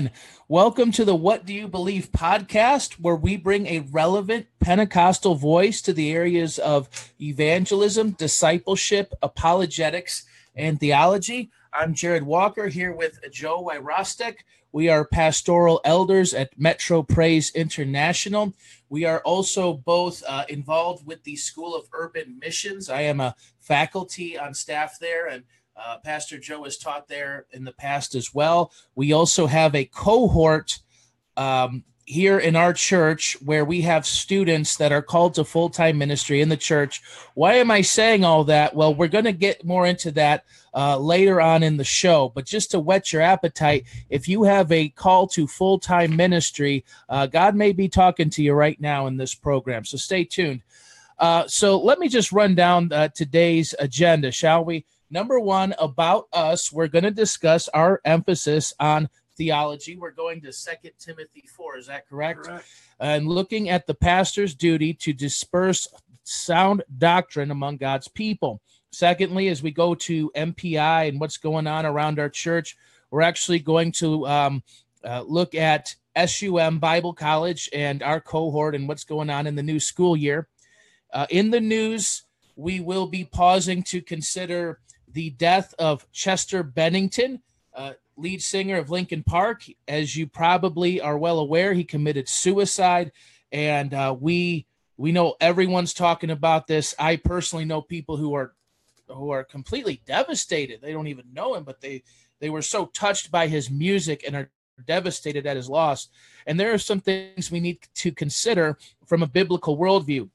doing? Welcome to the What Do You Believe podcast, where we bring a relevant Pentecostal voice to the areas of evangelism, discipleship, apologetics, and theology. I'm Jared Walker here with Joe Wyrostek. We are pastoral elders at Metro Praise International. We are also both involved with the School of Urban Missions. I am a faculty on staff there, and Pastor Joe has taught there in the past as well. We also have a cohort here in our church where we have students that are called to full-time ministry in the church. Why am I saying all that? Well, we're going to get more into that later on in the show. But just to whet your appetite, if you have a call to full-time ministry, God may be talking to you right now in this program. So stay tuned. So let me just run down today's agenda, shall we? Number one, about us, we're going to discuss our emphasis on theology. We're going to 2 Timothy 4, is that correct? Correct. And looking at the pastor's duty to disperse sound doctrine among God's people. Secondly, as we go to MPI and what's going on around our church, we're actually going to look at SUM Bible College and our cohort and what's going on in the new school year. In the news, we will be pausing to consider the death of Chester Bennington, lead singer of Linkin Park. As you probably are well aware, he committed suicide, and we know everyone's talking about this. I personally know people who are completely devastated. They don't even know him, but they were so touched by his music and are devastated at his loss. And there are some things we need to consider from a biblical worldview.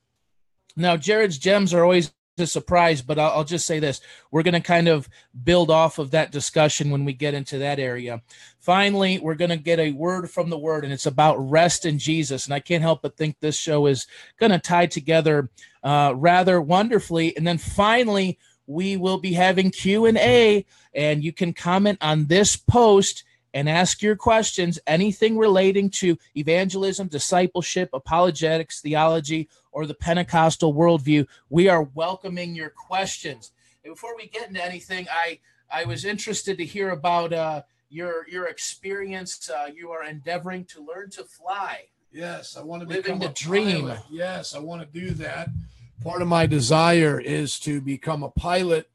Now, Jared's Gems are always a surprise, but I'll just say this. We're going to kind of build off of that discussion when we get into that area. Finally, we're going to get a word from the Word, and it's about rest in Jesus. And I can't help but think this show is going to tie together rather wonderfully. And then finally, we will be having Q&A, and you can comment on this post and ask your questions, anything relating to evangelism, discipleship, apologetics, theology, or the Pentecostal worldview. We are welcoming your questions. And before we get into anything, I was interested to hear about your experience. You are endeavoring to learn to fly. Yes, I want to become a dream pilot. Yes, I want to do that. Part of my desire is to become a pilot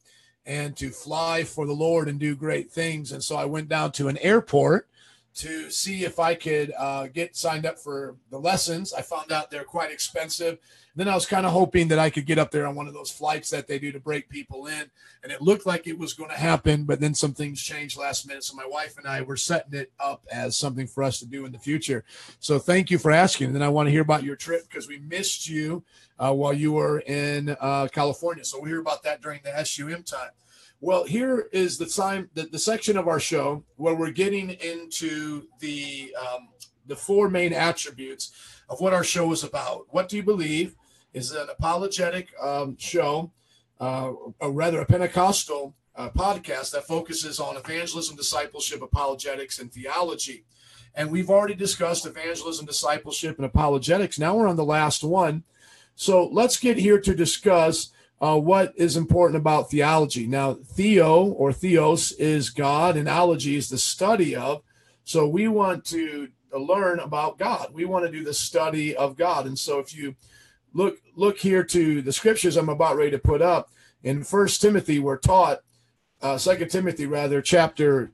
and to fly for the Lord and do great things. And so I went down to an airport to see if I could get signed up for the lessons. I found out they're quite expensive. Then I was kind of hoping that I could get up there on one of those flights that they do to break people in. And it looked like it was going to happen, but then some things changed last minute. So my wife and I were setting it up as something for us to do in the future. So thank you for asking. And then I want to hear about your trip, because we missed you while you were in California. So we'll hear about that during the SUM time. Well, here is the time, the section of our show where we're getting into the four main attributes of what our show is about. What Do You Believe is an apologetic show, or rather a Pentecostal podcast that focuses on evangelism, discipleship, apologetics, and theology. And we've already discussed evangelism, discipleship, and apologetics. Now we're on the last one. So let's get here to discuss what is important about theology. Now, theo or theos is God, and ology is the study of. So we want to learn about God. We want to do the study of God. And so if you look here to the scriptures I'm about ready to put up, in 1 Timothy, we're taught, 2 Timothy rather, chapter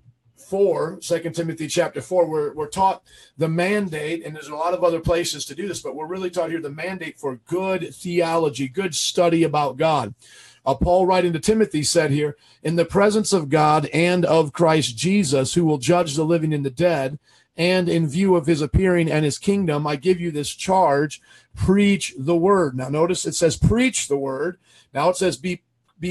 4, 2 Timothy chapter 4, we're taught the mandate, and there's a lot of other places to do this, but we're really taught here the mandate for good theology, good study about God. Paul writing to Timothy said here, in the presence of God and of Christ Jesus, who will judge the living and the dead, and in view of his appearing and his kingdom, I give you this charge, preach the word. Now notice it says preach the word. Now it says be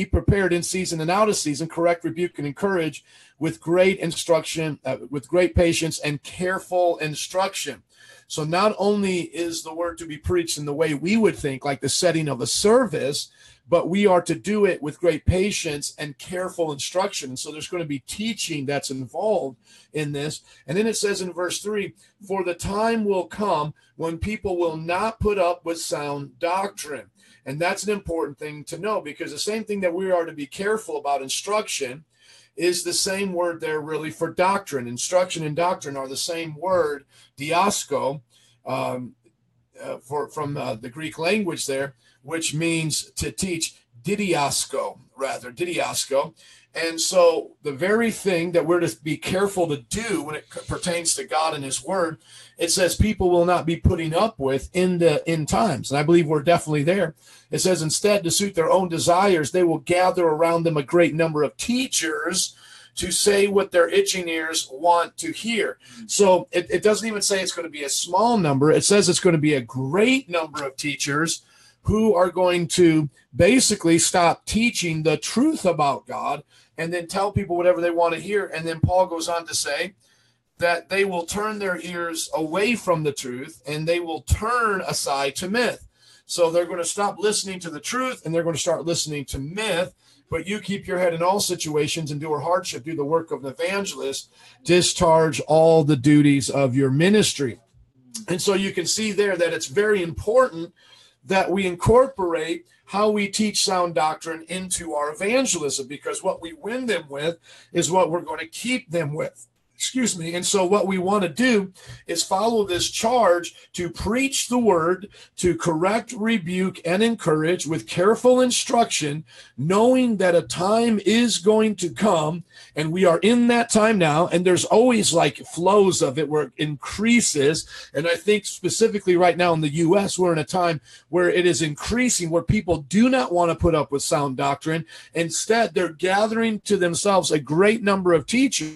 prepared in season and out of season, correct, rebuke, and encourage with great instruction, with great patience and careful instruction. So not only is the word to be preached in the way we would think, like the setting of a service, but we are to do it with great patience and careful instruction. So there's going to be teaching that's involved in this. And then it says in verse 3, for the time will come when people will not put up with sound doctrine. And that's an important thing to know, because the same thing that we are to be careful about instruction is the same word there really for doctrine. Instruction and doctrine are the same word, diosko, from the Greek language there, which means to teach, didiosko. And so the very thing that we're to be careful to do when it pertains to God and his word, it says people will not be putting up with in the end times. And I believe we're definitely there. It says instead, to suit their own desires, they will gather around them a great number of teachers to say what their itching ears want to hear. So it doesn't even say it's going to be a small number. It says it's going to be a great number of teachers who are going to basically stop teaching the truth about God and then tell people whatever they want to hear. And then Paul goes on to say that they will turn their ears away from the truth and they will turn aside to myth. So they're going to stop listening to the truth and they're going to start listening to myth. But you keep your head in all situations, endure hardship, do the work of an evangelist, discharge all the duties of your ministry. And so you can see there that it's very important that we incorporate how we teach sound doctrine into our evangelism, because what we win them with is what we're going to keep them with. Excuse me. And so what we want to do is follow this charge to preach the word, to correct, rebuke, and encourage with careful instruction, knowing that a time is going to come, and we are in that time now, and there's always like flows of it where it increases. And I think specifically right now in the U.S., we're in a time where it is increasing, where people do not want to put up with sound doctrine. Instead, they're gathering to themselves a great number of teachers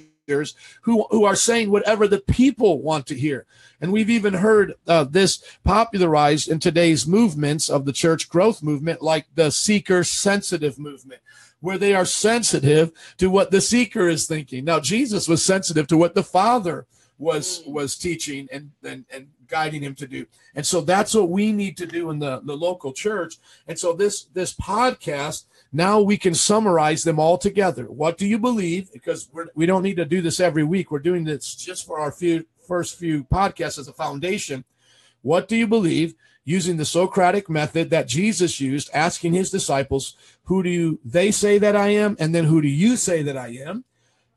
who are saying whatever the people want to hear. And we've even heard this popularized in today's movements of the church growth movement, like the seeker-sensitive movement, where they are sensitive to what the seeker is thinking. Now, Jesus was sensitive to what the Father was teaching and guiding him to do. And so that's what we need to do in the local church. And so this podcast, now we can summarize them all together. What do you believe? Because we don't need to do this every week. We're doing this just for our first few podcasts as a foundation. What do you believe? Using the Socratic method that Jesus used, asking his disciples, who do they say that I am? And then who do you say that I am?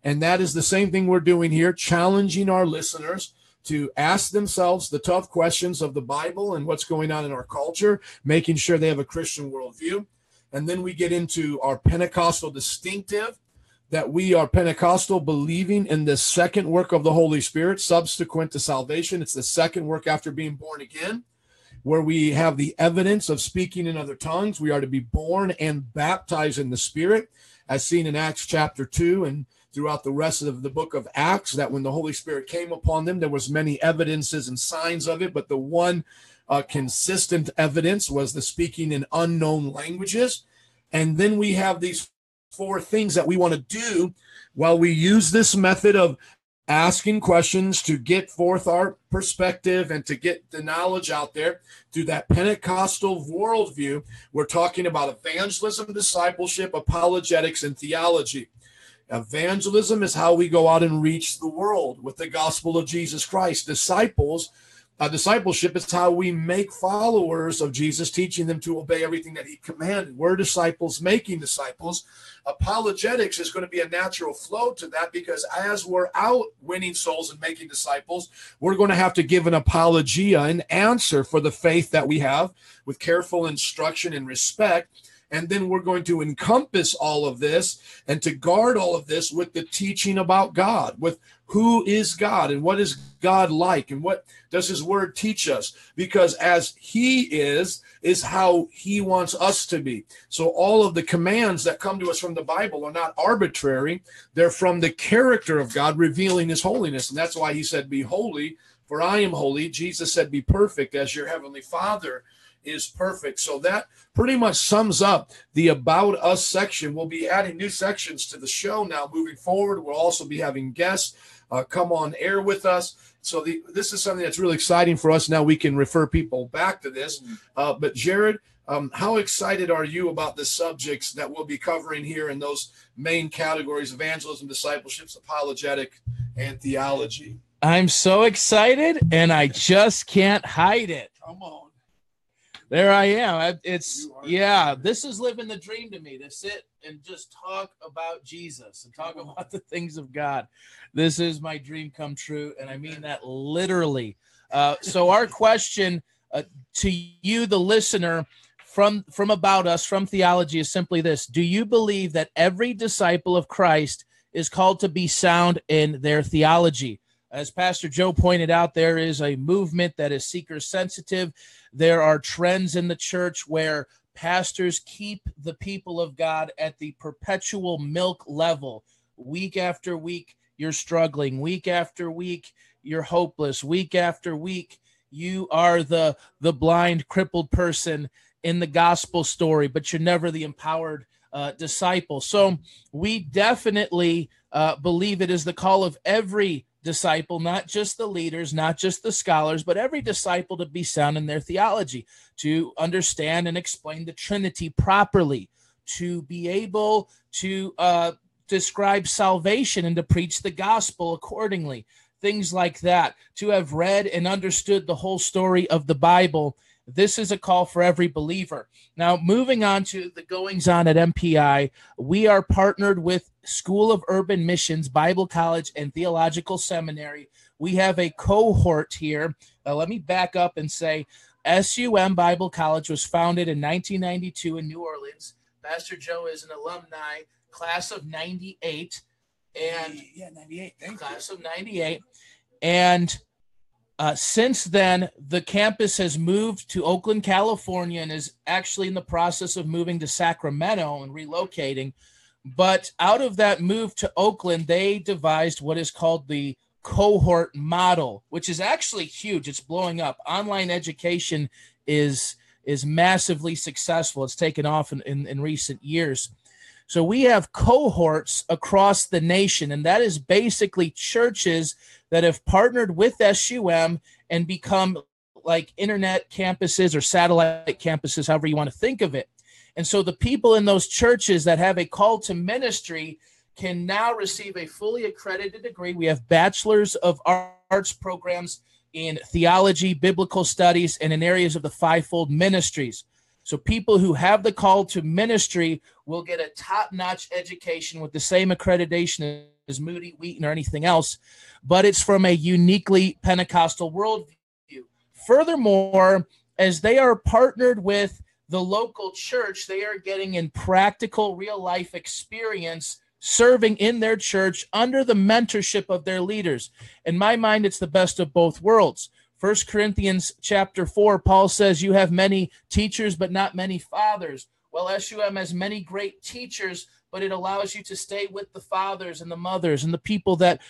And that is the same thing we're doing here, challenging our listeners to ask themselves the tough questions of the Bible and what's going on in our culture, making sure they have a Christian worldview. And then we get into our Pentecostal distinctive, that we are Pentecostal, believing in the second work of the Holy Spirit subsequent to salvation. It's the second work after being born again, where we have the evidence of speaking in other tongues. We are to be born and baptized in the Spirit, as seen in Acts chapter 2 and throughout the rest of the book of Acts, that when the Holy Spirit came upon them, there was many evidences and signs of it, but the one consistent evidence was the speaking in unknown languages. And then we have these four things that we want to do while we use this method of asking questions to get forth our perspective and to get the knowledge out there through that Pentecostal worldview. We're talking about evangelism, discipleship, apologetics, and theology. Evangelism is how we go out and reach the world with the gospel of Jesus Christ. Discipleship is how we make followers of Jesus, teaching them to obey everything that he commanded. We're disciples making disciples. Apologetics is going to be a natural flow to that, because as we're out winning souls and making disciples, we're going to have to give an apologia, an answer for the faith that we have, with careful instruction and respect. And then we're going to encompass all of this and to guard all of this with the teaching about God, with who is God and what is God like and what does his word teach us? Because as he is how he wants us to be. So all of the commands that come to us from the Bible are not arbitrary. They're from the character of God, revealing his holiness. And that's why he said, be holy, for I am holy. Jesus said, be perfect as your heavenly Father is perfect. So that pretty much sums up the About Us section. We'll be adding new sections to the show now moving forward. We'll also be having guests come on air with us. So this is something that's really exciting for us. Now we can refer people back to this. But Jared, how excited are you about the subjects that we'll be covering here in those main categories: evangelism, discipleship, apologetic, and theology? I'm so excited, and I just can't hide it. Come on. There I am. It's, yeah, this is living the dream to me, to sit and just talk about Jesus and talk about the things of God. This is my dream come true, and I mean that literally. So our question to you, the listener, from About Us, from Theology, is simply this. Do you believe that every disciple of Christ is called to be sound in their theology? As Pastor Joe pointed out, there is a movement that is seeker-sensitive. There are trends in the church where pastors keep the people of God at the perpetual milk level. Week after week, you're struggling. Week after week, you're hopeless. Week after week, you are the blind, crippled person in the gospel story, but you're never the empowered disciple. So we definitely believe it is the call of every disciple, not just the leaders, not just the scholars, but every disciple to be sound in their theology, to understand and explain the Trinity properly, to be able to describe salvation and to preach the gospel accordingly, things like that, to have read and understood the whole story of the Bible. This is a call for every believer. Now, moving on to the goings on at MPI, we are partnered with School of Urban Missions, Bible College, and Theological Seminary. We have a cohort here. Let me back up and say SUM Bible College was founded in 1992 in New Orleans. Pastor Joe is an alumni, class of 98. And yeah, 98. Class of 98. And since then, the campus has moved to Oakland, California, and is actually in the process of moving to Sacramento and relocating. But out of that move to Oakland, they devised what is called the cohort model, which is actually huge. It's blowing up. Online education is massively successful. It's taken off in recent years. So we have cohorts across the nation, and that is basically churches that have partnered with SUM and become like internet campuses or satellite campuses, however you want to think of it. And so the people in those churches that have a call to ministry can now receive a fully accredited degree. We have bachelor's of arts programs in theology, biblical studies, and in areas of the fivefold ministries. So people who have the call to ministry will get a top-notch education with the same accreditation as Moody, Wheaton, or anything else, but it's from a uniquely Pentecostal worldview. Furthermore, as they are partnered with the local church, they are getting in practical, real-life experience serving in their church under the mentorship of their leaders. In my mind, it's the best of both worlds. 1 Corinthians chapter 4, Paul says, you have many teachers, but not many fathers. Well, SUM has many great teachers, but it allows you to stay with the fathers and the mothers and the people that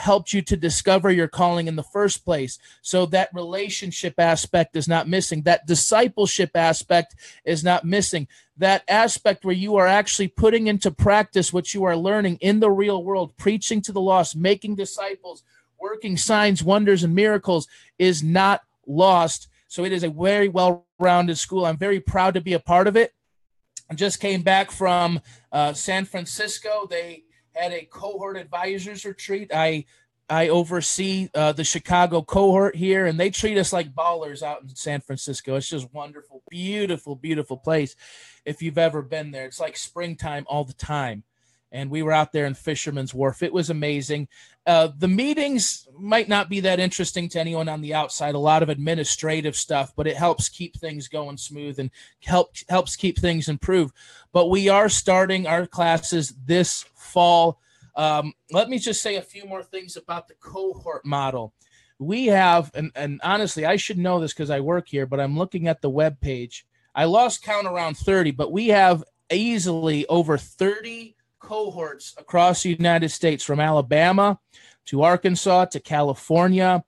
helped you to discover your calling in the first place. So that relationship aspect is not missing. That discipleship aspect is not missing. That aspect where you are actually putting into practice what you are learning in the real world, preaching to the lost, making disciples, working signs, wonders, and miracles is not lost. So it is a very well-rounded school. I'm very proud to be a part of it. I just came back from San Francisco. They had a cohort advisors retreat. I oversee the Chicago cohort here, and they treat us like ballers out in San Francisco. It's just wonderful, beautiful, beautiful place if you've ever been there. It's like springtime all the time. And we were out there in Fisherman's Wharf. It was amazing. The meetings might not be that interesting to anyone on the outside, a lot of administrative stuff, but it helps keep things going smooth and helps keep things improve. But we are starting our classes this fall. Let me just say a few more things about the cohort model. We have, and honestly, I should know this because I work here, but I'm looking at the webpage. I lost count around 30, but we have easily over 30 cohorts across the United States, from Alabama to Arkansas to California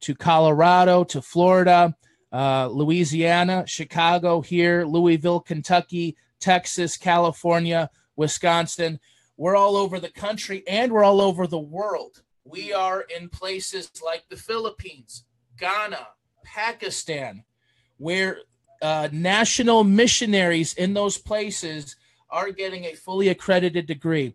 to Colorado to Florida, Louisiana, Chicago here, Louisville, Kentucky, Texas, California, Wisconsin. We're all over the country and we're all over the world. We are in places like the Philippines, Ghana, Pakistan, where national missionaries in those places are getting a fully accredited degree.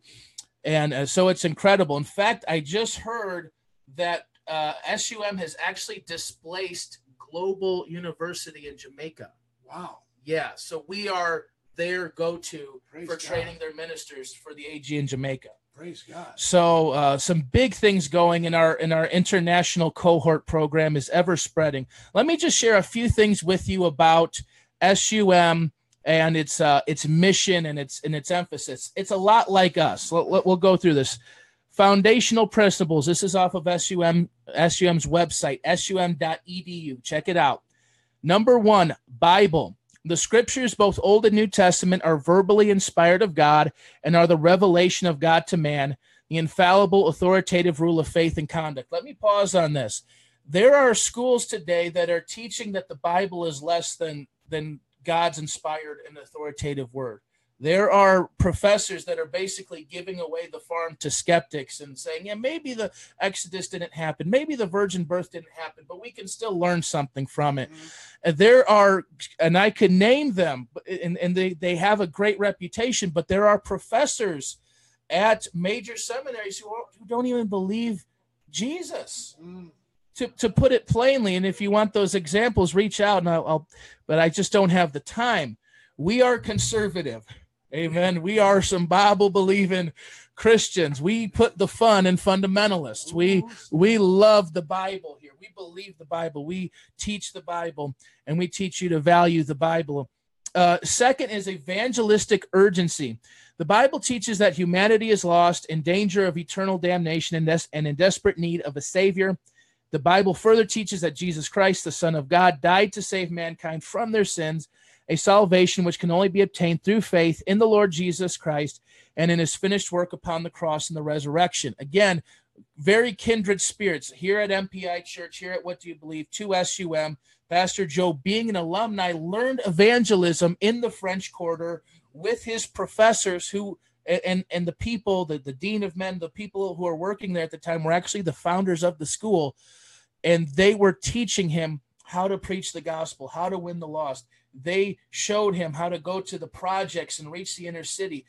And so it's incredible. In fact, I just heard that SUM has actually displaced Global University in Jamaica. Wow. Yeah. So we are their go-to for training their ministers for the AG in Jamaica. Praise God. So some big things going in our international cohort program is ever spreading. Let me just share a few things with you about SUM and its mission and its emphasis. It's a lot like us. We'll go through this. Foundational principles. This is off of SUM's website, sum.edu. Check it out. Number one, Bible. The scriptures, both Old and New Testament, are verbally inspired of God and are the revelation of God to man, the infallible, authoritative rule of faith and conduct. Let me pause on this. There are schools today that are teaching that the Bible is less than God's inspired and authoritative word. There are professors that are basically giving away the farm to skeptics and saying, yeah, maybe the Exodus didn't happen. Maybe the virgin birth didn't happen, but we can still learn something from it. Mm-hmm. There are, and I could name them, and they have a great reputation, but there are professors at major seminaries who don't even believe Jesus. Mm-hmm. To put it plainly, and if you want those examples, reach out, and but I just don't have the time. We are conservative. Amen. We are some Bible-believing Christians. We put the fun in fundamentalists. We love the Bible here. We believe the Bible. We teach the Bible, and we teach you to value the Bible. Second is evangelistic urgency. The Bible teaches that humanity is lost, in danger of eternal damnation, and in desperate need of a Savior. The Bible further teaches that Jesus Christ, the Son of God, died to save mankind from their sins, a salvation which can only be obtained through faith in the Lord Jesus Christ and in his finished work upon the cross and the resurrection. Again, very kindred spirits here at MPI Church, here at What Do You Believe, 2SUM. Pastor Joe, being an alumni, learned evangelism in the French Quarter with his professors who, and the people, the dean of men, the people who are working there at the time were actually the founders of the school, and they were teaching him how to preach the gospel, how to win the lost. They showed him how to go to the projects and reach the inner city.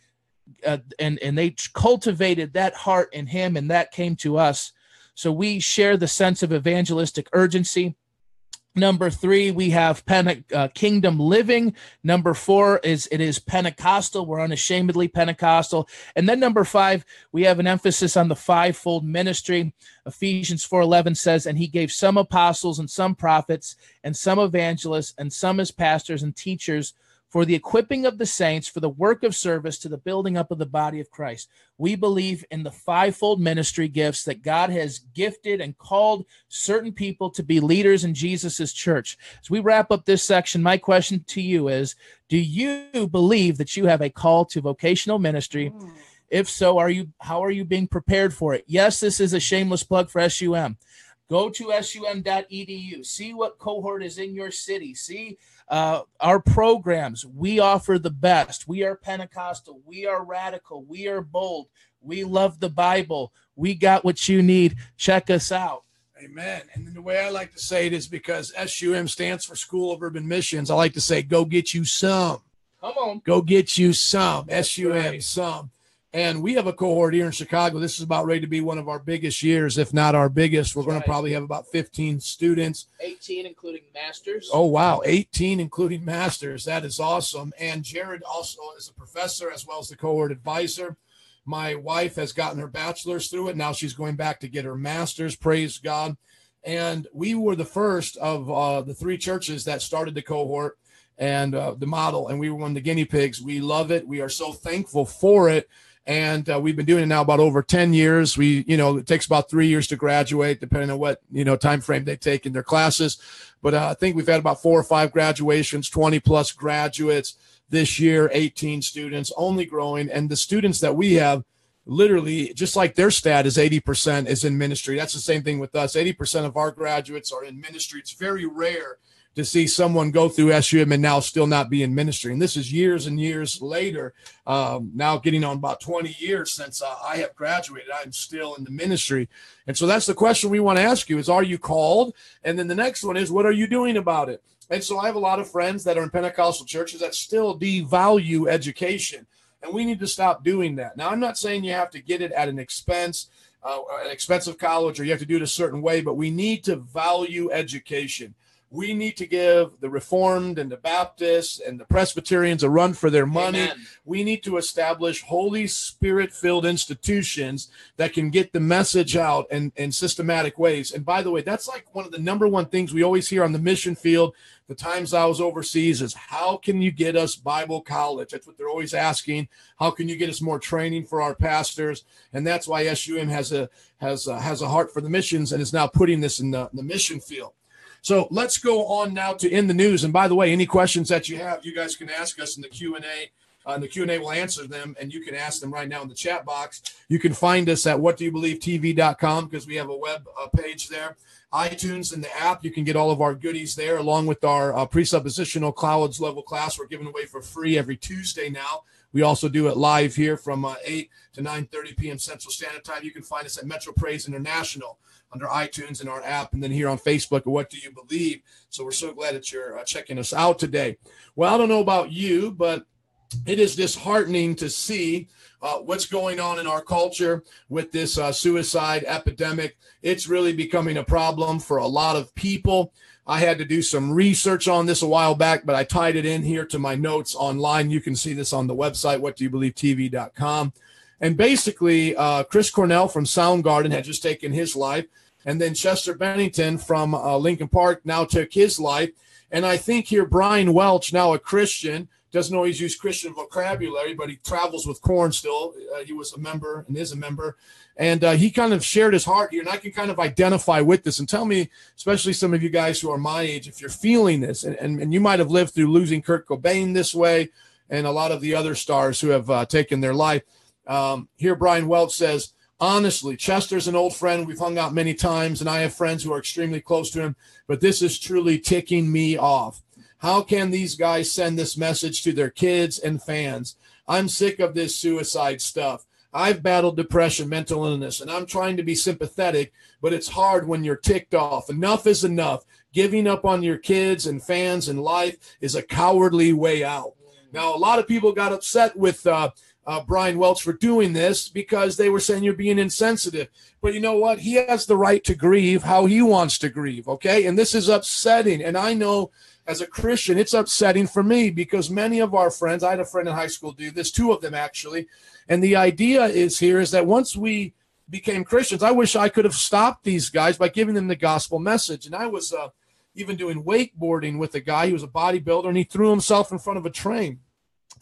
And they cultivated that heart in him, and that came to us. So we share the sense of evangelistic urgency. Number three, we have kingdom living. Number four is Pentecostal. We're unashamedly Pentecostal. And then number five, we have an emphasis on the fivefold ministry. Ephesians 4:11 says, and he gave some apostles and some prophets and some evangelists and some as pastors and teachers for the equipping of the saints, for the work of service to the building up of the body of Christ. We believe in the fivefold ministry gifts that God has gifted and called certain people to be leaders in Jesus' church. As we wrap up this section, my question to you is, do you believe that you have a call to vocational ministry? If so, how are you being prepared for it? Yes, this is a shameless plug for SUM. Go to sum.edu, see what cohort is in your city, see our programs. We offer the best. We are Pentecostal. We are radical. We are bold. We love the Bible. We got what you need. Check us out. Amen. And the way I like to say it is because SUM stands for School of Urban Missions, I like to say, go get you some. Come on. Go get you some. That's SUM, right. Some. And we have a cohort here in Chicago. This is about ready to be one of our biggest years, if not our biggest. We're going to probably have about 15 students. 18, including masters. Oh, wow. 18, including masters. That is awesome. And Jared also is a professor as well as the cohort advisor. My wife has gotten her bachelor's through it. Now she's going back to get her master's. Praise God. And we were the first of the three churches that started the cohort and the model. And we were one of the guinea pigs. We love it. We are so thankful for it. And we've been doing it now about over 10 years. We, it takes about 3 years to graduate, depending on what, time frame they take in their classes. But I think we've had about 4 or 5 graduations, 20 plus graduates this year, 18 students, only growing. And the students that we have, literally, just like their stat is 80% is in ministry. That's the same thing with us. 80% of our graduates are in ministry. It's very rare to see someone go through SUM and now still not be in ministry. And this is years and years later, now getting on about 20 years since I have graduated. I'm still in the ministry. And so that's the question we want to ask you is, are you called? And then the next one is, what are you doing about it? And so I have a lot of friends that are in Pentecostal churches that still devalue education. And we need to stop doing that. Now, I'm not saying you have to get it at an expense, an expensive college, or you have to do it a certain way, but we need to value education. We need to give the Reformed and the Baptists and the Presbyterians a run for their money. Amen. We need to establish Holy Spirit-filled institutions that can get the message out in systematic ways. And by the way, that's like one of the number one things we always hear on the mission field, the times I was overseas, is how can you get us Bible college? That's what they're always asking. How can you get us more training for our pastors? And that's why SUM has a heart for the missions and is now putting this in the mission field. So let's go on now to In the News. And by the way, any questions that you have, you guys can ask us in the Q&A. The Q&A will answer them, and you can ask them right now in the chat box. You can find us at whatdoyoubelievetv.com because we have a web page there. iTunes and the app, you can get all of our goodies there, along with our presuppositional college-level class we're giving away for free every Tuesday now. We also do it live here from 8 to 9:30 p.m. Central Standard Time. You can find us at Metro Praise International under iTunes and our app, and then here on Facebook, What Do You Believe? So we're so glad that you're checking us out today. Well, I don't know about you, but it is disheartening to see what's going on in our culture with this suicide epidemic. It's really becoming a problem for a lot of people. I had to do some research on this a while back, but I tied it in here to my notes online. You can see this on the website, whatdoyoubelievetv.com. And basically, Chris Cornell from Soundgarden had just taken his life. And then Chester Bennington from Linkin Park now took his life. And I think here Brian Welch, now a Christian, doesn't always use Christian vocabulary, but he travels with Korn still. He was a member and is a member. And he kind of shared his heart here, and I can kind of identify with this. And tell me, especially some of you guys who are my age, if you're feeling this, and you might have lived through losing Kurt Cobain this way and a lot of the other stars who have taken their life. Here Brian Welch says, honestly, Chester's an old friend. We've hung out many times, and I have friends who are extremely close to him, but this is truly ticking me off. How can these guys send this message to their kids and fans? I'm sick of this suicide stuff. I've battled depression, mental illness, and I'm trying to be sympathetic, but it's hard when you're ticked off. Enough is enough. Giving up on your kids and fans and life is a cowardly way out. Now, a lot of people got upset with Brian Welch for doing this because they were saying you're being insensitive. But you know what? He has the right to grieve how he wants to grieve, okay? And this is upsetting, and I know as a Christian, it's upsetting for me because many of our friends, I had a friend in high school do this, two of them actually, and the idea is here is that once we became Christians, I wish I could have stopped these guys by giving them the gospel message. And I was even doing wakeboarding with a guy who was a bodybuilder, and he threw himself in front of a train.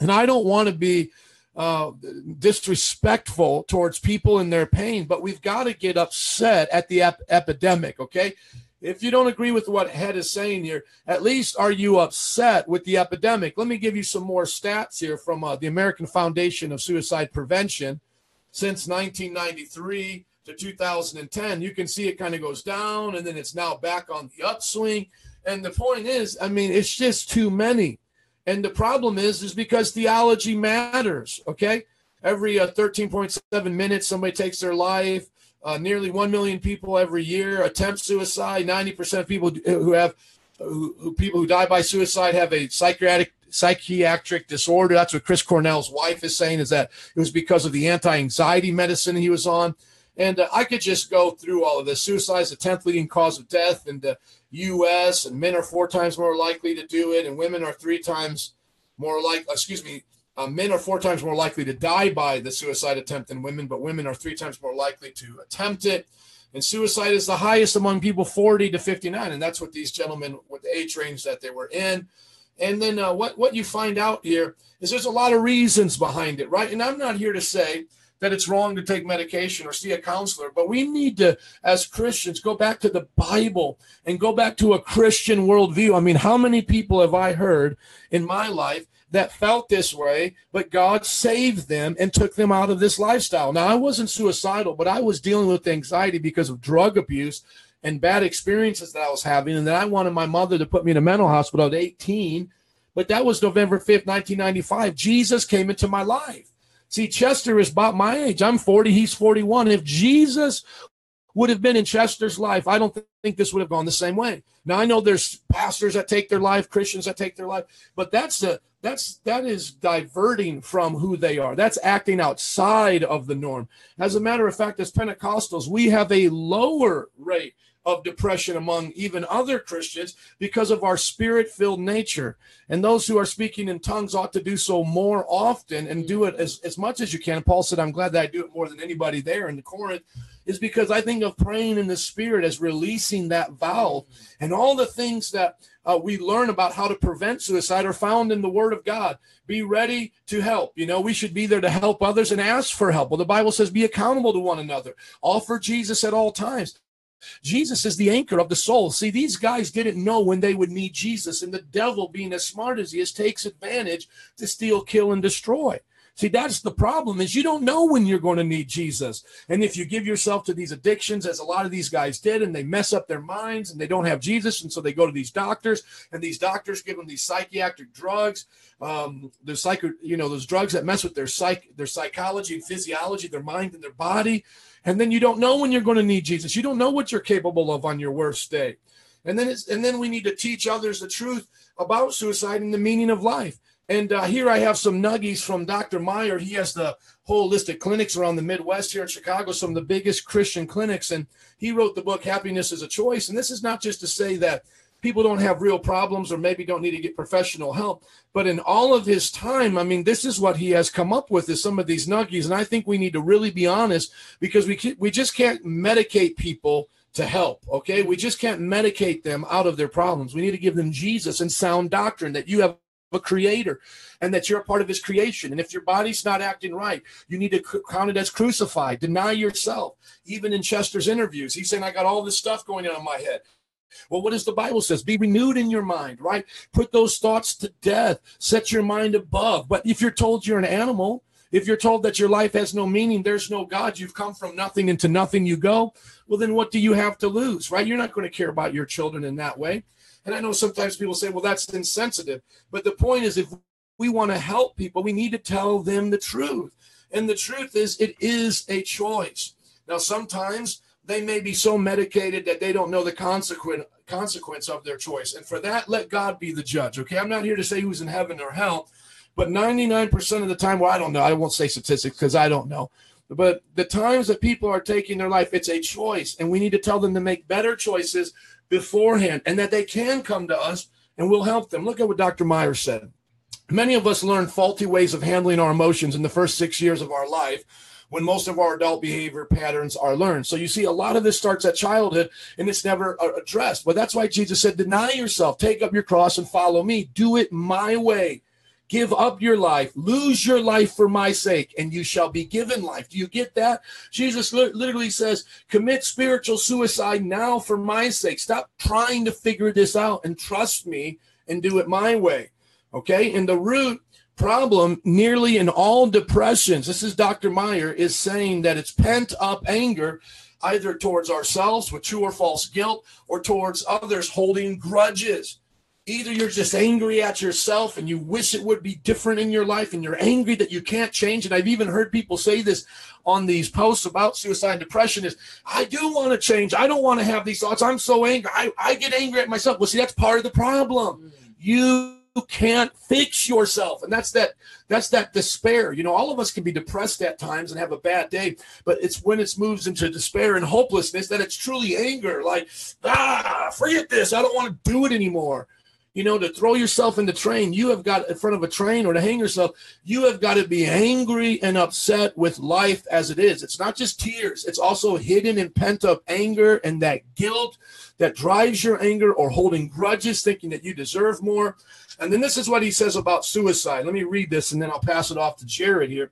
And I don't want to be disrespectful towards people in their pain, but we've got to get upset at the epidemic, okay? If you don't agree with what Head is saying here, at least are you upset with the epidemic? Let me give you some more stats here from the American Foundation of Suicide Prevention. Since 1993 to 2010, you can see it kind of goes down, and then it's now back on the upswing. And the point is, I mean, it's just too many. And the problem is because theology matters, okay? Every 13.7 minutes, somebody takes their life. Nearly 1 million people every year attempt suicide. 90% of people who die by suicide have a psychiatric disorder. That's what Chris Cornell's wife is saying, is that it was because of the anti-anxiety medicine he was on. And I could just go through all of this. Suicide is the 10th leading cause of death in the U.S., and men are 4 times more likely to do it, and women are 3 times more likely, men are 4 times more likely to die by the suicide attempt than women, but women are 3 times more likely to attempt it. And suicide is the highest among people 40 to 59, and that's what these gentlemen with the age range that they were in. And then what you find out here is there's a lot of reasons behind it, right? And I'm not here to say that it's wrong to take medication or see a counselor, but we need to, as Christians, go back to the Bible and go back to a Christian worldview. I mean, how many people have I heard in my life that felt this way, but God saved them and took them out of this lifestyle? Now, I wasn't suicidal, but I was dealing with anxiety because of drug abuse and bad experiences that I was having, and then I wanted my mother to put me in a mental hospital at 18, but that was November 5th, 1995. Jesus came into my life. See, Chester is about my age. I'm 40. He's 41. If Jesus would have been in Chester's life, I don't think this would have gone the same way. Now, I know there's pastors that take their life, Christians that take their life, but that is diverting from who they are. That's acting outside of the norm. As a matter of fact, as Pentecostals, we have a lower rate of depression among even other Christians because of our spirit-filled nature. And those who are speaking in tongues ought to do so more often and do it as much as you can. Paul said, I'm glad that I do it more than anybody there in Corinth, is because I think of praying in the Spirit as releasing that valve. And all the things that we learn about how to prevent suicide are found in the Word of God. Be ready to help. You know, we should be there to help others and ask for help. Well, the Bible says be accountable to one another. Offer Jesus at all times. Jesus is the anchor of the soul. See, these guys didn't know when they would need Jesus, and the devil, being as smart as he is, takes advantage to steal, kill, and destroy. See, that's the problem, is you don't know when you're going to need Jesus. And if you give yourself to these addictions, as a lot of these guys did, and they mess up their minds and they don't have Jesus, and so they go to these doctors, and these doctors give them these psychiatric drugs, those drugs that mess with their psychology and physiology, their mind and their body. And then you don't know when you're going to need Jesus. You don't know what you're capable of on your worst day. And then we need to teach others the truth about suicide and the meaning of life. And here I have some nuggies from Dr. Meyer. He has the whole list of clinics around the Midwest here in Chicago, some of the biggest Christian clinics. And he wrote the book, Happiness is a Choice. And this is not just to say that people don't have real problems or maybe don't need to get professional help. But in all of his time, I mean, this is what he has come up with, is some of these nuggies. And I think we need to really be honest, because we just can't medicate people to help, okay? We just can't medicate them out of their problems. We need to give them Jesus and sound doctrine, that you have a creator and that you're a part of his creation. And if your body's not acting right, you need to count it as crucified. Deny yourself. Even in Chester's interviews, he's saying, I got all this stuff going on in my head. Well, what does the Bible says? Be renewed in your mind, right? Put those thoughts to death. Set your mind above. But if you're told you're an animal, if you're told that your life has no meaning, there's no God, you've come from nothing, into nothing you go, well, then what do you have to lose, right? You're not going to care about your children in that way. And I know sometimes people say, well, that's insensitive. But the point is, if we want to help people, we need to tell them the truth. And the truth is, it is a choice. Now, sometimes they may be so medicated that they don't know the consequence of their choice. And for that, let God be the judge, okay? I'm not here to say who's in heaven or hell, but 99% of the time, well, I don't know. I won't say statistics because I don't know. But the times that people are taking their life, it's a choice, and we need to tell them to make better choices beforehand, and that they can come to us and we'll help them. Look at what Dr. Meyer said. Many of us learn faulty ways of handling our emotions in the first 6 years of our life, when most of our adult behavior patterns are learned. So you see, a lot of this starts at childhood, and it's never addressed. But that's why Jesus said, deny yourself, take up your cross, and follow me. Do it my way. Give up your life, lose your life for my sake, and you shall be given life. Do you get that? Jesus literally says, commit spiritual suicide now for my sake. Stop trying to figure this out and trust me and do it my way, okay? And the root problem nearly in all depressions, this is Dr. Meyer, is saying that it's pent-up anger, either towards ourselves with true or false guilt, or towards others holding grudges. Either you're just angry at yourself and you wish it would be different in your life, and you're angry that you can't change. And I've even heard people say this on these posts about suicide and depression is, I do want to change. I don't want to have these thoughts. I'm so angry. I get angry at myself. Well, see, that's part of the problem. You can't fix yourself. And that's that despair. You know, all of us can be depressed at times and have a bad day, but it's when it moves into despair and hopelessness that it's truly anger. Like, forget this. I don't want to do it anymore. You know, to throw yourself in the train, you have got in front of a train, or to hang yourself, you have got to be angry and upset with life as it is. It's not just tears. It's also hidden and pent up anger, and that guilt that drives your anger, or holding grudges, thinking that you deserve more. And then this is what he says about suicide. Let me read this, and then I'll pass it off to Jared here.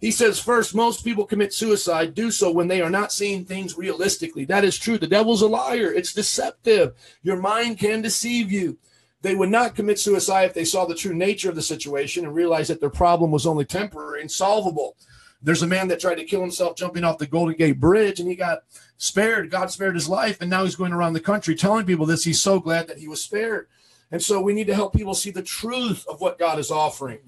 He says, first, most people commit suicide, do so when they are not seeing things realistically. That is true. The devil's a liar. It's deceptive. Your mind can deceive you. They would not commit suicide if they saw the true nature of the situation and realized that their problem was only temporary and solvable. There's a man that tried to kill himself jumping off the Golden Gate Bridge, and he got spared. God spared his life, and now he's going around the country telling people this. He's so glad that he was spared. And so we need to help people see the truth of what God is offering.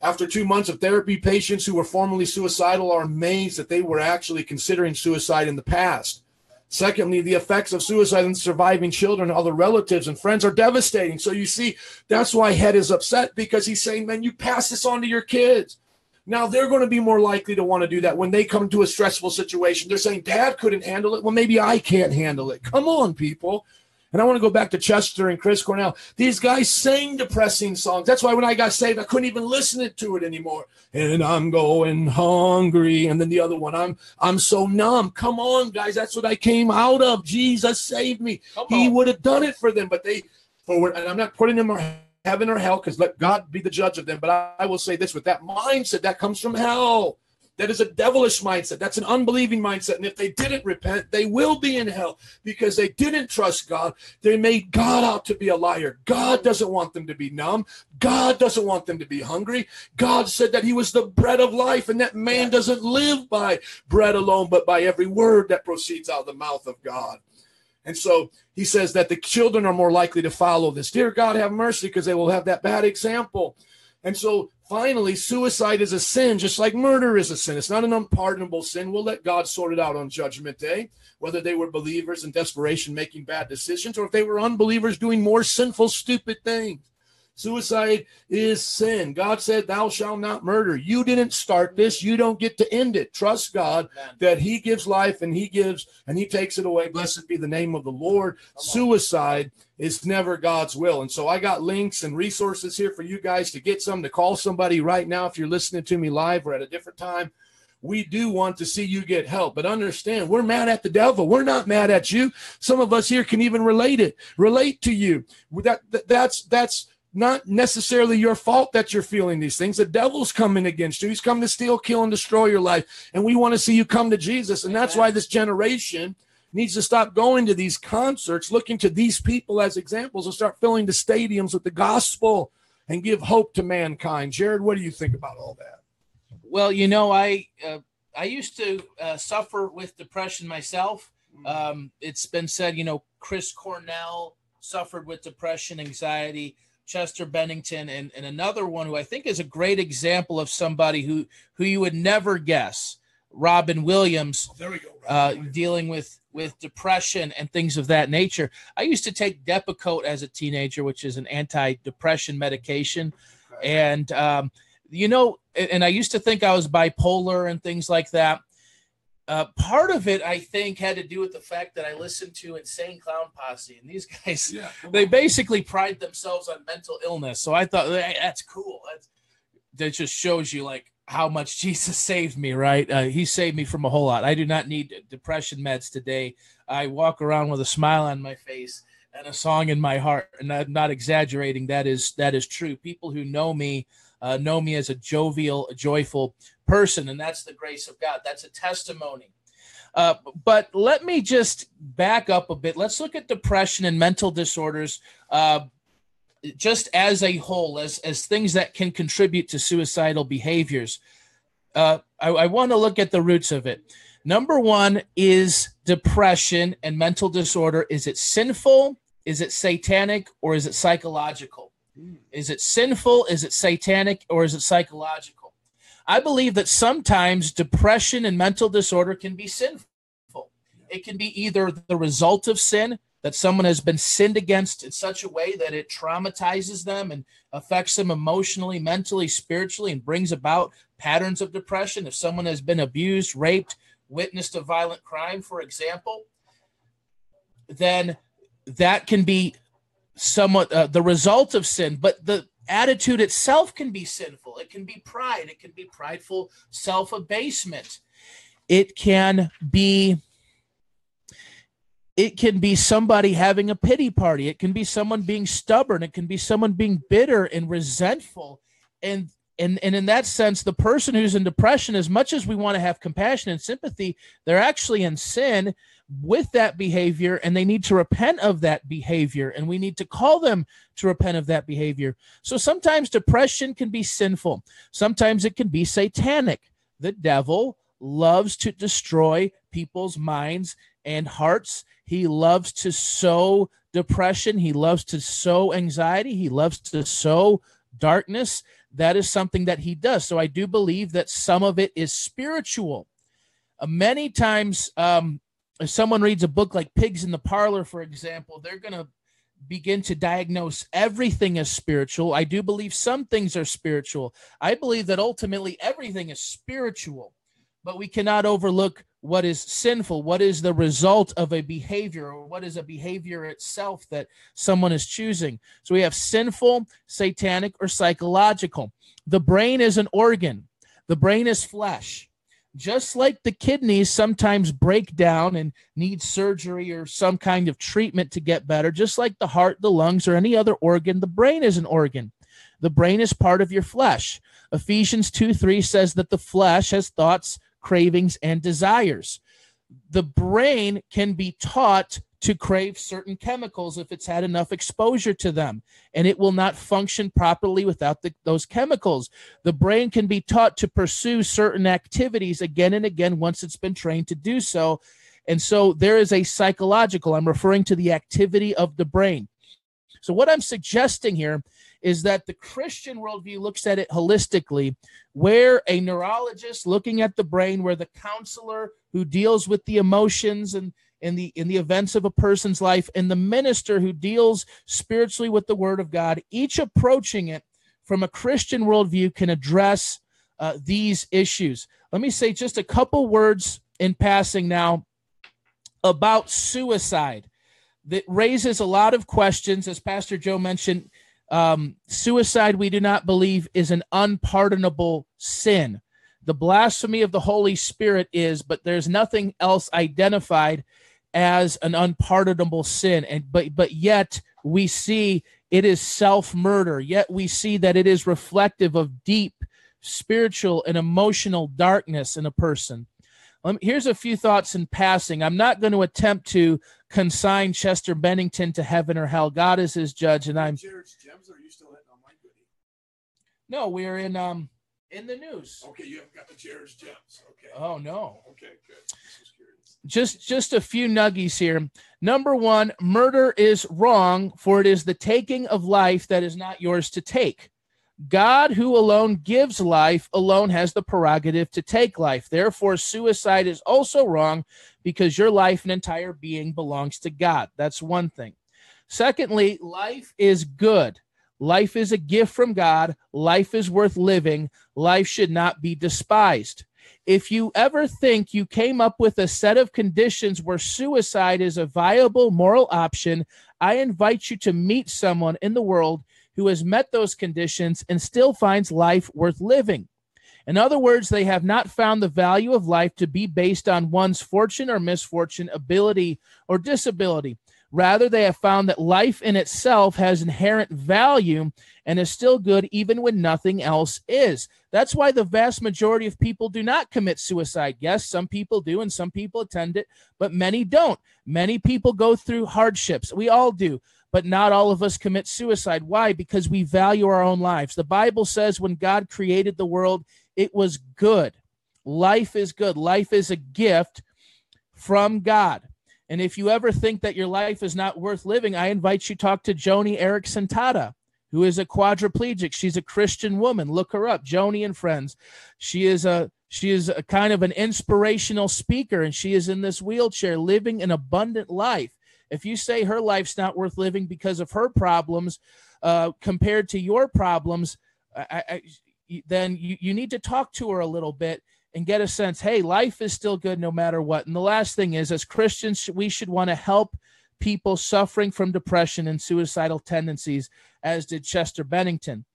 After 2 months of therapy, patients who were formerly suicidal are amazed that they were actually considering suicide in the past. Secondly, the effects of suicide on surviving children, other relatives, and friends are devastating. So you see, that's why Head is upset, because he's saying, man, you pass this on to your kids. Now they're going to be more likely to want to do that when they come to a stressful situation. They're saying, Dad couldn't handle it. Well, maybe I can't handle it. Come on, people. And I want to go back to Chester and Chris Cornell. These guys sang depressing songs. That's why when I got saved, I couldn't even listen to it anymore. And I'm going hungry. And then the other one, I'm so numb. Come on, guys. That's what I came out of. Jesus saved me. He would have done it for them. But they, and I'm not putting them in heaven or hell, because let God be the judge of them. But I will say this, with that mindset, that comes from hell. That is a devilish mindset. That's an unbelieving mindset. And if they didn't repent, they will be in hell because they didn't trust God. They made God out to be a liar. God doesn't want them to be numb. God doesn't want them to be hungry. God said that he was the bread of life and that man doesn't live by bread alone, but by every word that proceeds out of the mouth of God. And so he says that the children are more likely to follow this. Dear God, have mercy, because they will have that bad example. And so finally, suicide is a sin, just like murder is a sin. It's not an unpardonable sin. We'll let God sort it out on Judgment Day, whether they were believers in desperation making bad decisions or if they were unbelievers doing more sinful, stupid things. Suicide is sin. God said, thou shalt not murder. You didn't start this. You don't get to end it. Trust God that he gives life and he gives and he takes it away. Blessed be the name of the Lord. Suicide is never God's will. And so I got links and resources here for you guys to get some, to call somebody right now. If you're listening to me live or at a different time, we do want to see you get help, but understand we're mad at the devil. We're not mad at you. Some of us here can even relate to you. That's not necessarily your fault that you're feeling these things. The devil's coming against you. He's come to steal, kill, and destroy your life. And we want to see you come to Jesus. And that's why this generation needs to stop going to these concerts, looking to these people as examples, and start filling the stadiums with the gospel and give hope to mankind. Jared, what do you think about all that? Well, you know, I used to suffer with depression myself. It's been said, you know, Chris Cornell suffered with depression, anxiety, Chester Bennington, and another one who I think is a great example of somebody who you would never guess, Robin Williams, dealing with depression and things of that nature. I used to take Depakote as a teenager, which is an anti-depression medication. And, you know, and I used to think I was bipolar and things like that. Part of it, I think, had to do with the fact that I listened to Insane Clown Posse. And these guys, they basically pride themselves on mental illness. So I thought, hey, that's cool. That just shows you, like, how much Jesus saved me, right? He saved me from a whole lot. I do not need depression meds today. I walk around with a smile on my face and a song in my heart. And I'm not exaggerating. That is true. People who know me as a jovial, joyful person, and that's the grace of God. That's a testimony. But let me just back up a bit. Let's look at depression and mental disorders just as a whole, as things that can contribute to suicidal behaviors. I want to look at the roots of it. Number one is depression and mental disorder. Is it sinful? Is it satanic? Or is it psychological? Is it sinful? Is it satanic? Or is it psychological? I believe that sometimes depression and mental disorder can be sinful. It can be either the result of sin, that someone has been sinned against in such a way that it traumatizes them and affects them emotionally, mentally, spiritually, and brings about patterns of depression. If someone has been abused, raped, witnessed a violent crime, for example, then that can be somewhat the result of sin, but the attitude itself can be sinful. It can be pride. It can be prideful self-abasement. It can be somebody having a pity party. It can be someone being stubborn. It can be someone being bitter and resentful. And in that sense, the person who's in depression, as much as we want to have compassion and sympathy, they're actually in sin with that behavior, and they need to repent of that behavior, and we need to call them to repent of that behavior. So sometimes depression can be sinful. Sometimes it can be satanic. The devil loves to destroy people's minds and hearts. He loves to sow depression. He loves to sow anxiety. He loves to sow darkness. That is something that he does. So I do believe that some of it is spiritual. Many times, if someone reads a book like Pigs in the Parlor, for example, they're going to begin to diagnose everything as spiritual. I do believe some things are spiritual. I believe that ultimately everything is spiritual, but we cannot overlook what is sinful, what is the result of a behavior, or what is a behavior itself that someone is choosing. So we have sinful, satanic, or psychological. The brain is an organ. The brain is flesh. Just like the kidneys sometimes break down and need surgery or some kind of treatment to get better, just like the heart, the lungs, or any other organ, the brain is an organ. The brain is part of your flesh. Ephesians 2:3 says that the flesh has thoughts, cravings, and desires. The brain can be taught to crave certain chemicals if it's had enough exposure to them, and it will not function properly without those chemicals. The brain can be taught to pursue certain activities again and again once it's been trained to do so. And so there is a psychological, I'm referring to the activity of the brain. So what I'm suggesting here is that the Christian worldview looks at it holistically, where a neurologist looking at the brain, where the counselor who deals with the emotions and in the events of a person's life, and the minister who deals spiritually with the Word of God, each approaching it from a Christian worldview, can address these issues. Let me say just a couple words in passing now about suicide. That raises a lot of questions. As Pastor Joe mentioned, suicide, we do not believe, is an unpardonable sin. The blasphemy of the Holy Spirit is, but there's nothing else identified as an unpardonable sin. And but yet we see it is self-murder, yet we see that it is reflective of deep spiritual and emotional darkness in a person. Here's a few thoughts in passing. I'm not going to attempt to consign Chester Bennington to heaven or hell. God is his judge, and I'm... Jared's Gems, or are you still hitting on my goodie? No, we're in the news. Okay, you haven't got the Jared's Gems. Okay. Oh, no. Okay, good. Just a few nuggies here. Number one, murder is wrong, for it is the taking of life that is not yours to take. God, who alone gives life, alone has the prerogative to take life. Therefore, suicide is also wrong, because your life and entire being belongs to God. That's one thing. Secondly, life is good. Life is a gift from God. Life is worth living. Life should not be despised. If you ever think you came up with a set of conditions where suicide is a viable moral option, I invite you to meet someone in the world who has met those conditions and still finds life worth living. In other words, they have not found the value of life to be based on one's fortune or misfortune, ability or disability. Rather, they have found that life in itself has inherent value and is still good even when nothing else is. That's why the vast majority of people do not commit suicide. Yes, some people do, and some people attend it, but many don't. Many people go through hardships. We all do. But not all of us commit suicide. Why? Because we value our own lives. The Bible says when God created the world, it was good. Life is good. Life is a gift from God. And if you ever think that your life is not worth living, I invite you to talk to Joni Erickson Tata, who is a quadriplegic. She's a Christian woman. Look her up, Joni and Friends. She is a kind of an inspirational speaker, and she is in this wheelchair living an abundant life. If you say her life's not worth living because of her problems compared to your problems, then you need to talk to her a little bit and get a sense, hey, life is still good no matter what. And the last thing is, as Christians, we should want to help people suffering from depression and suicidal tendencies, as did Chester Bennington.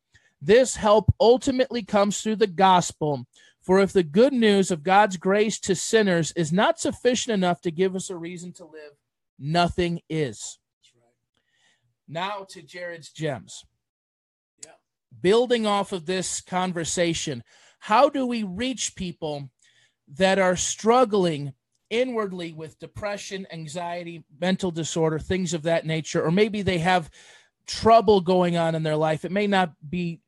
This help ultimately comes through the gospel. For if the good news of God's grace to sinners is not sufficient enough to give us a reason to live, nothing is. Now to Jared's Gems. Yeah. Building off of this conversation, how do we reach people that are struggling inwardly with depression, anxiety, mental disorder, things of that nature? Or maybe they have trouble going on in their life. It may not be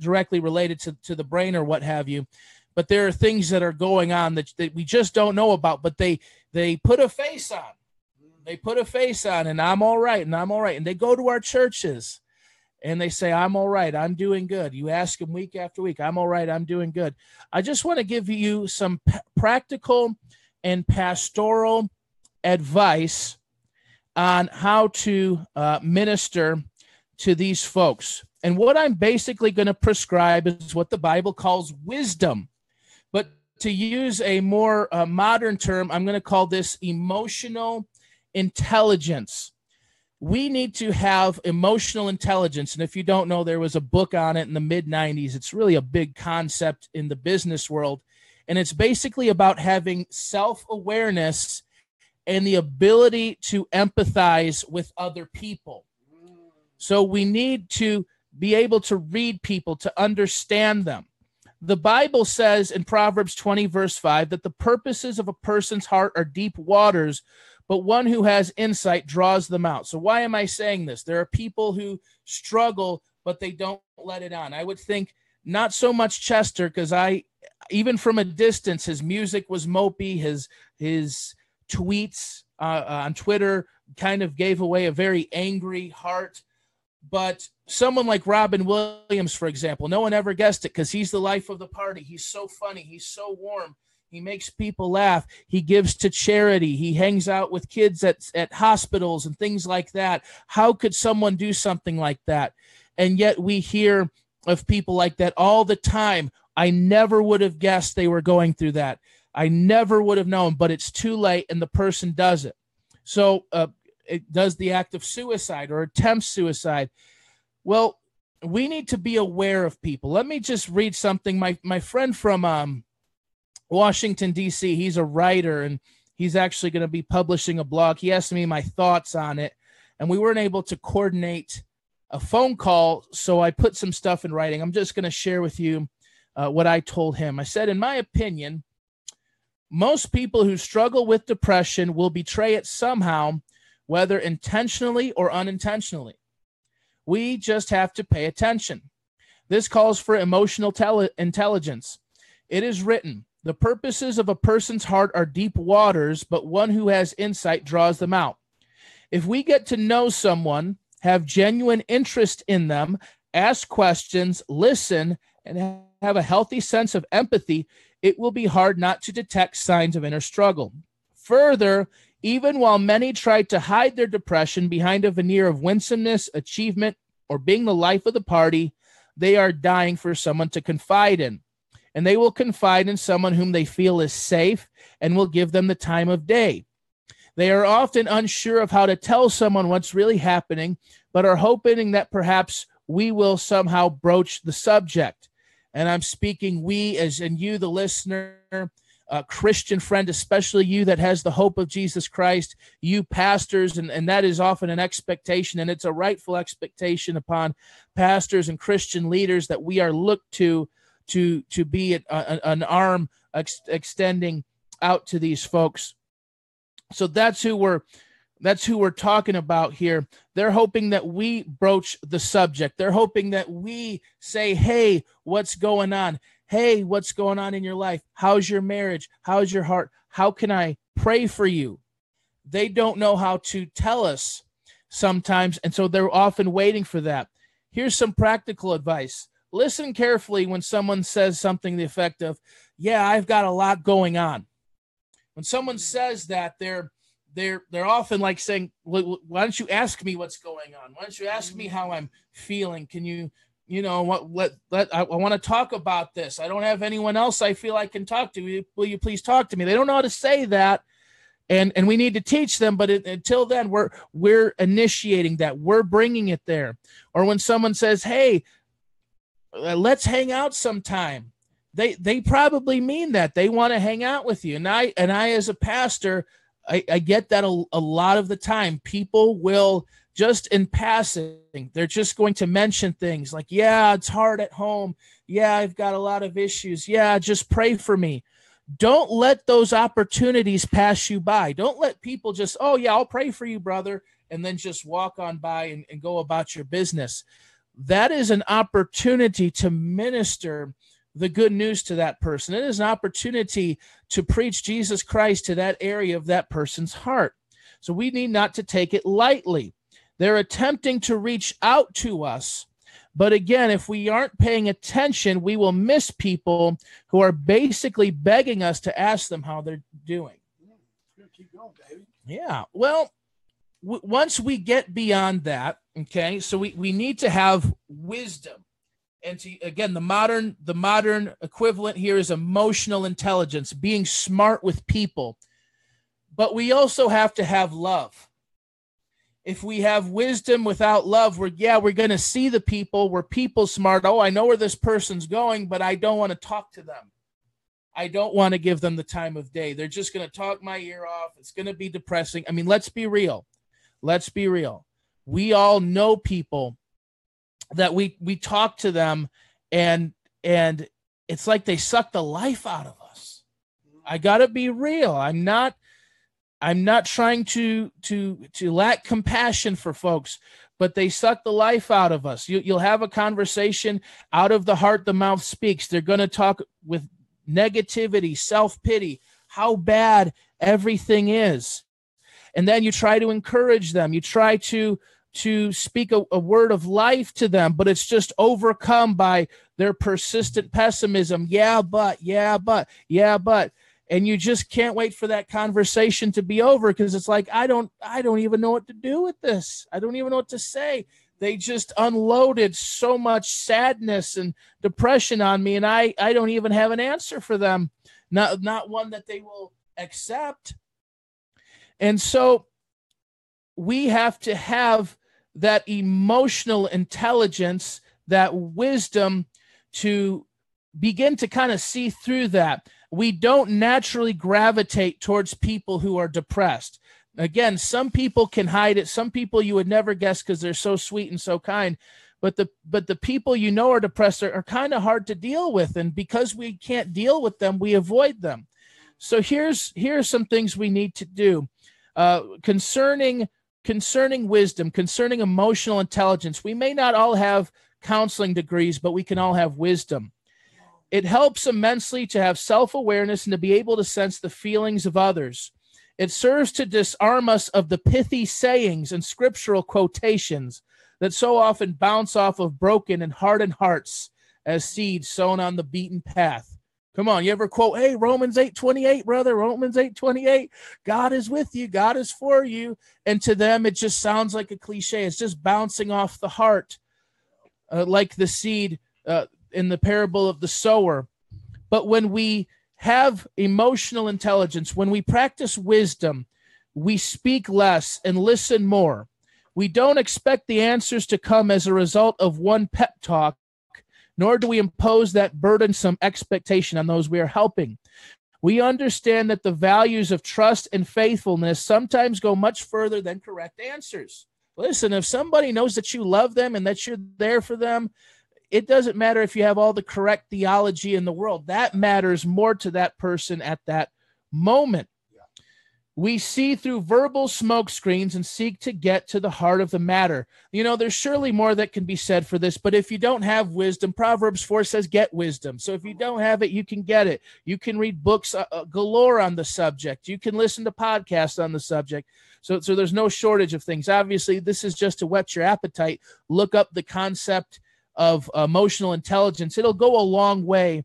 directly related to the brain or what have you, but there are things that are going on that we just don't know about, but they put a face on. They put a face on, and I'm all right, and I'm all right. And they go to our churches, and they say, I'm all right, I'm doing good. You ask them week after week, I'm all right, I'm doing good. I just want to give you some practical and pastoral advice on how to minister to these folks. And what I'm basically going to prescribe is what the Bible calls wisdom. But to use a more modern term, I'm going to call this emotional intelligence. We need to have emotional intelligence. And if you don't know, there was a book on it in the mid-90s. It's really a big concept in the business world. And it's basically about having self-awareness and the ability to empathize with other people. So we need to be able to read people, to understand them. The Bible says in Proverbs 20, verse 5, that the purposes of a person's heart are deep waters, but one who has insight draws them out. So why am I saying this? There are people who struggle, but they don't let it on. I would think not so much Chester, because even from a distance, his music was mopey, his tweets on Twitter kind of gave away a very angry heart. But someone like Robin Williams, for example, no one ever guessed it because he's the life of the party. He's so funny. He's so warm. He makes people laugh. He gives to charity. He hangs out with kids at hospitals and things like that. How could someone do something like that? And yet we hear of people like that all the time. I never would have guessed they were going through that. I never would have known, but it's too late and the person does it. So it does the act of suicide or attempts suicide. Well, we need to be aware of people. Let me just read something. My friend from Washington, D.C., he's a writer, and he's actually going to be publishing a blog. He asked me my thoughts on it, and we weren't able to coordinate a phone call, so I put some stuff in writing. I'm just going to share with you what I told him. I said, in my opinion, most people who struggle with depression will betray it somehow, whether intentionally or unintentionally. We just have to pay attention. This calls for emotional intelligence. It is written, the purposes of a person's heart are deep waters, but one who has insight draws them out. If we get to know someone, have genuine interest in them, ask questions, listen, and have a healthy sense of empathy, it will be hard not to detect signs of inner struggle. Further, even while many try to hide their depression behind a veneer of winsomeness, achievement, or being the life of the party, they are dying for someone to confide in. And they will confide in someone whom they feel is safe and will give them the time of day. They are often unsure of how to tell someone what's really happening, but are hoping that perhaps we will somehow broach the subject. And I'm speaking we as in you, the listener, a Christian friend, especially you that has the hope of Jesus Christ, you pastors, and that is often an expectation, and it's a rightful expectation upon pastors and Christian leaders that we are looked to be an arm extending out to these folks. So that's who we're talking about here. They're hoping that we broach the subject. They're hoping that we say, hey, what's going on? Hey, what's going on in your life? How's your marriage? How's your heart? How can I pray for you? They don't know how to tell us sometimes, and so they're often waiting for that. Here's some practical advice. Listen carefully when someone says something to the effect of, yeah, I've got a lot going on. When someone says that, they're often like saying, why don't you ask me what's going on? Why don't you ask me how I'm feeling? Can you... You know what? I want to talk about this. I don't have anyone else I feel I can talk to. Will you please talk to me? They don't know how to say that, and we need to teach them. But until then, we're initiating that. We're bringing it there. Or when someone says, "Hey, let's hang out sometime," they probably mean that they want to hang out with you. And I as a pastor, I get that a lot of the time. People will. Just in passing, they're just going to mention things like, yeah, it's hard at home. Yeah, I've got a lot of issues. Yeah, just pray for me. Don't let those opportunities pass you by. Don't let people just, oh, yeah, I'll pray for you, brother, and then just walk on by and go about your business. That is an opportunity to minister the good news to that person. It is an opportunity to preach Jesus Christ to that area of that person's heart. So we need not to take it lightly. They're attempting to reach out to us. But again, if we aren't paying attention, we will miss people who are basically begging us to ask them how they're doing. Yeah, keep going, baby. Yeah, well, once we get beyond that, okay, so we need to have wisdom. And to, again, the modern equivalent here is emotional intelligence, being smart with people. But we also have to have love. If we have wisdom without love, we're going to see the people. We're people smart. Oh, I know where this person's going, but I don't want to talk to them. I don't want to give them the time of day. They're just going to talk my ear off. It's going to be depressing. I mean, let's be real. We all know people that we talk to them and it's like they suck the life out of us. I got to be real. I'm not trying to lack compassion for folks, but they suck the life out of us. You'll have a conversation. Out of the heart, the mouth speaks. They're going to talk with negativity, self-pity, how bad everything is. And then you try to encourage them. You try to speak a word of life to them, but it's just overcome by their persistent pessimism. Yeah, but. And you just can't wait for that conversation to be over because it's like, I don't even know what to do with this. I don't even know what to say. They just unloaded so much sadness and depression on me, and I don't even have an answer for them, not one that they will accept. And so we have to have that emotional intelligence, that wisdom to begin to kind of see through that. We don't naturally gravitate towards people who are depressed. Again, some people can hide it. Some people you would never guess because they're so sweet and so kind. But the people you know are depressed are kind of hard to deal with. And because we can't deal with them, we avoid them. So here's some things we need to do concerning wisdom, concerning emotional intelligence. We may not all have counseling degrees, but we can all have wisdom. It helps immensely to have self-awareness and to be able to sense the feelings of others. It serves to disarm us of the pithy sayings and scriptural quotations that so often bounce off of broken and hardened hearts as seeds sown on the beaten path. Come on, you ever quote, hey, Romans 8:28, brother, Romans 8:28, God is with you, God is for you. And to them, it just sounds like a cliche. It's just bouncing off the heart like the seed in the parable of the sower. But when we have emotional intelligence, when we practice wisdom, we speak less and listen more. We don't expect the answers to come as a result of one pep talk, nor do we impose that burdensome expectation on those we are helping. We understand that the values of trust and faithfulness sometimes go much further than correct answers. Listen, if somebody knows that you love them and that you're there for them, it doesn't matter if you have all the correct theology in the world. That matters more to that person at that moment. Yeah. We see through verbal smoke screens and seek to get to the heart of the matter. You know, there's surely more that can be said for this, but if you don't have wisdom, Proverbs 4 says get wisdom. So if you don't have it, you can get it. You can read books galore on the subject. You can listen to podcasts on the subject. So there's no shortage of things. Obviously, this is just to whet your appetite. Look up the concept of emotional intelligence. It'll go a long way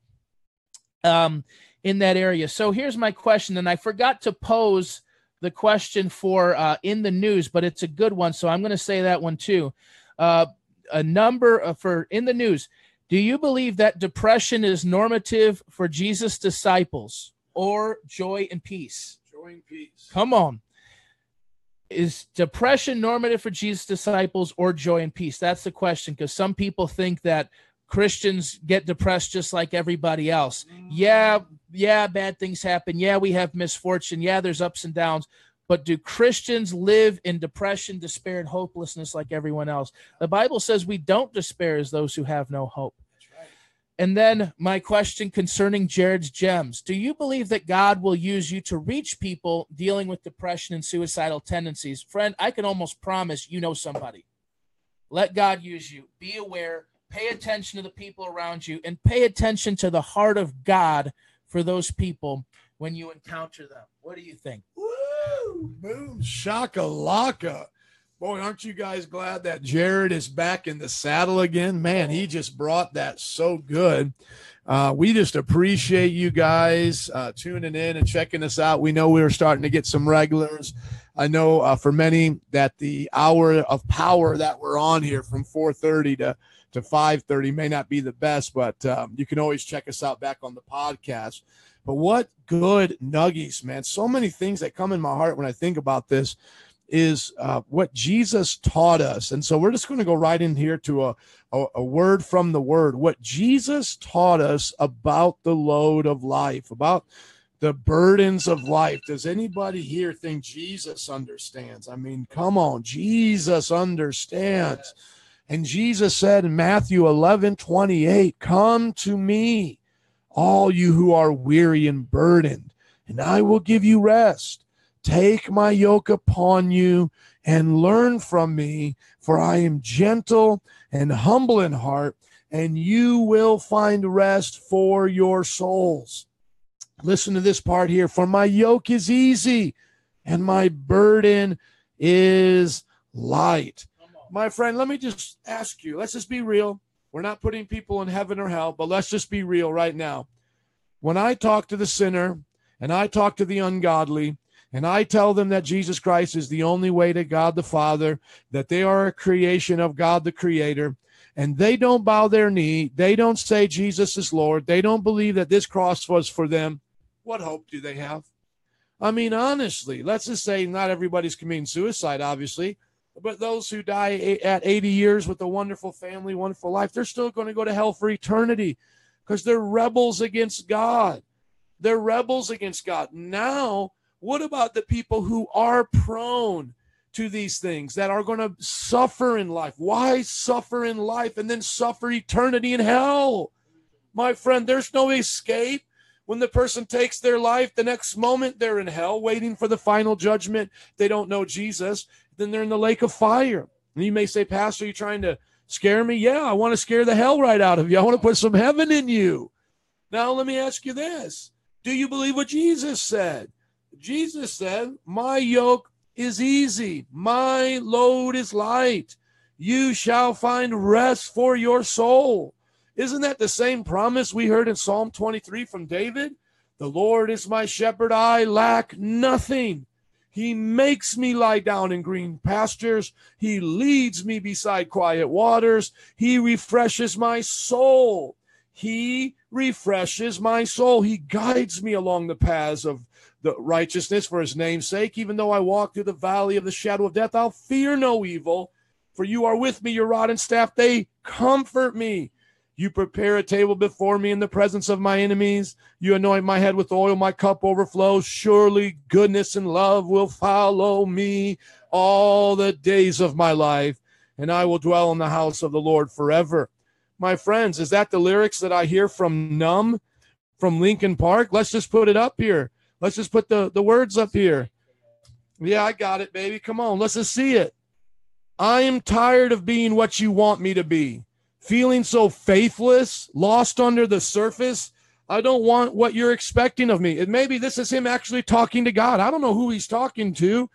in that area. So here's my question, and I forgot to pose the question for in the news, but it's a good one, so I'm going to say that one too. A number for in the news. Do you believe that depression is normative for Jesus' disciples or joy and peace? Joy and peace. Come on. Is depression normative for Jesus' disciples or joy and peace? That's the question, because some people think that Christians get depressed just like everybody else. Yeah, bad things happen. Yeah, we have misfortune. Yeah, there's ups and downs. But do Christians live in depression, despair, and hopelessness like everyone else? The Bible says we don't despair as those who have no hope. That's right. And then my question concerning Jared's Gems. Do you believe that God will use you to reach people dealing with depression and suicidal tendencies? Friend, I can almost promise you know somebody. Let God use you. Be aware. Pay attention to the people around you and pay attention to the heart of God for those people when you encounter them. What do you think? Woo! Boom shakalaka. Boy, aren't you guys glad that Jared is back in the saddle again? Man, he just brought that so good. We just appreciate you guys tuning in and checking us out. We know we're starting to get some regulars. I know for many that the hour of power that we're on here from 4:30 to 5:30 may not be the best, but you can always check us out back on the podcast. But what good nuggies, man. So many things that come in my heart when I think about this is what Jesus taught us. And so we're just going to go right in here to a word from the Word, what Jesus taught us about the load of life, about the burdens of life. Does anybody here think Jesus understands? I mean, come on, Jesus understands. And Jesus said in Matthew 11:28, "Come to me, all you who are weary and burdened, and I will give you rest. Take my yoke upon you and learn from me, for I am gentle and humble in heart, and you will find rest for your souls." Listen to this part here. "For my yoke is easy and my burden is light." My friend, let me just ask you, let's just be real. We're not putting people in heaven or hell, but let's just be real right now. When I talk to the sinner and I talk to the ungodly, and I tell them that Jesus Christ is the only way to God the Father, that they are a creation of God the Creator, and they don't bow their knee, they don't say Jesus is Lord, they don't believe that this cross was for them, what hope do they have? I mean, honestly, let's just say not everybody's committing suicide, obviously, but those who die at 80 years with a wonderful family, wonderful life, they're still going to go to hell for eternity because they're rebels against God. They're rebels against God. Now, what about the people who are prone to these things, that are going to suffer in life? Why suffer in life and then suffer eternity in hell? My friend, there's no escape. When the person takes their life, the next moment they're in hell waiting for the final judgment. They don't know Jesus. Then they're in the lake of fire. And you may say, "Pastor, are you trying to scare me?" Yeah, I want to scare the hell right out of you. I want to put some heaven in you. Now, let me ask you this. Do you believe what Jesus said? Jesus said, "My yoke is easy, my load is light. You shall find rest for your soul." Isn't that the same promise we heard in Psalm 23 from David? "The Lord is my shepherd, I lack nothing. He makes me lie down in green pastures. He leads me beside quiet waters. He refreshes my soul. He refreshes my soul. He guides me along the paths of the righteousness for his name's sake. Even though I walk through the valley of the shadow of death, I'll fear no evil, for you are with me, your rod and staff, they comfort me. You prepare a table before me in the presence of my enemies. You anoint my head with oil, my cup overflows. Surely goodness and love will follow me all the days of my life, and I will dwell in the house of the Lord forever." My friends, is that the lyrics that I hear from Numb, from Linkin Park? Let's just put it up here. Let's just put the words up here. Yeah, I got it, baby. Come on, let's just see it. "I am tired of being what you want me to be, feeling so faithless, lost under the surface. I don't want what you're expecting of me." And maybe this is him actually talking to God. I don't know who he's talking to,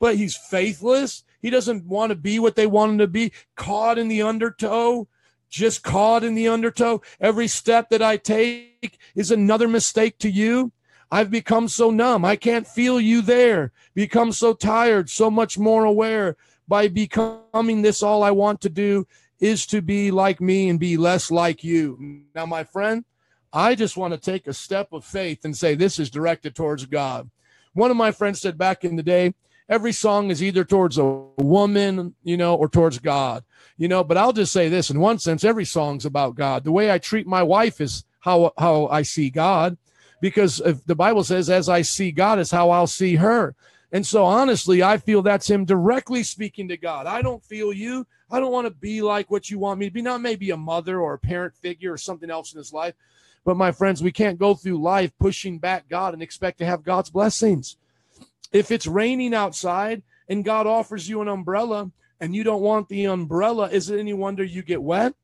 but he's faithless. He doesn't want to be what they want him to be, caught in the undertow. Just caught in the undertow. "Every step that I take is another mistake to you. I've become so numb. I can't feel you there. Become so tired, so much more aware. By becoming this, all I want to do is to be like me and be less like you." Now, my friend, I just want to take a step of faith and say this is directed towards God. One of my friends said back in the day, every song is either towards a woman, or towards God, but I'll just say this. In one sense, every song's about God. The way I treat my wife is how I see God, because if the Bible says, as I see God is how I'll see her. And so honestly, I feel that's him directly speaking to God. I don't feel you. I don't want to be like what you want me to be, not maybe a mother or a parent figure or something else in his life. But my friends, we can't go through life pushing back God and expect to have God's blessings. If it's raining outside and God offers you an umbrella and you don't want the umbrella, is it any wonder you get wet?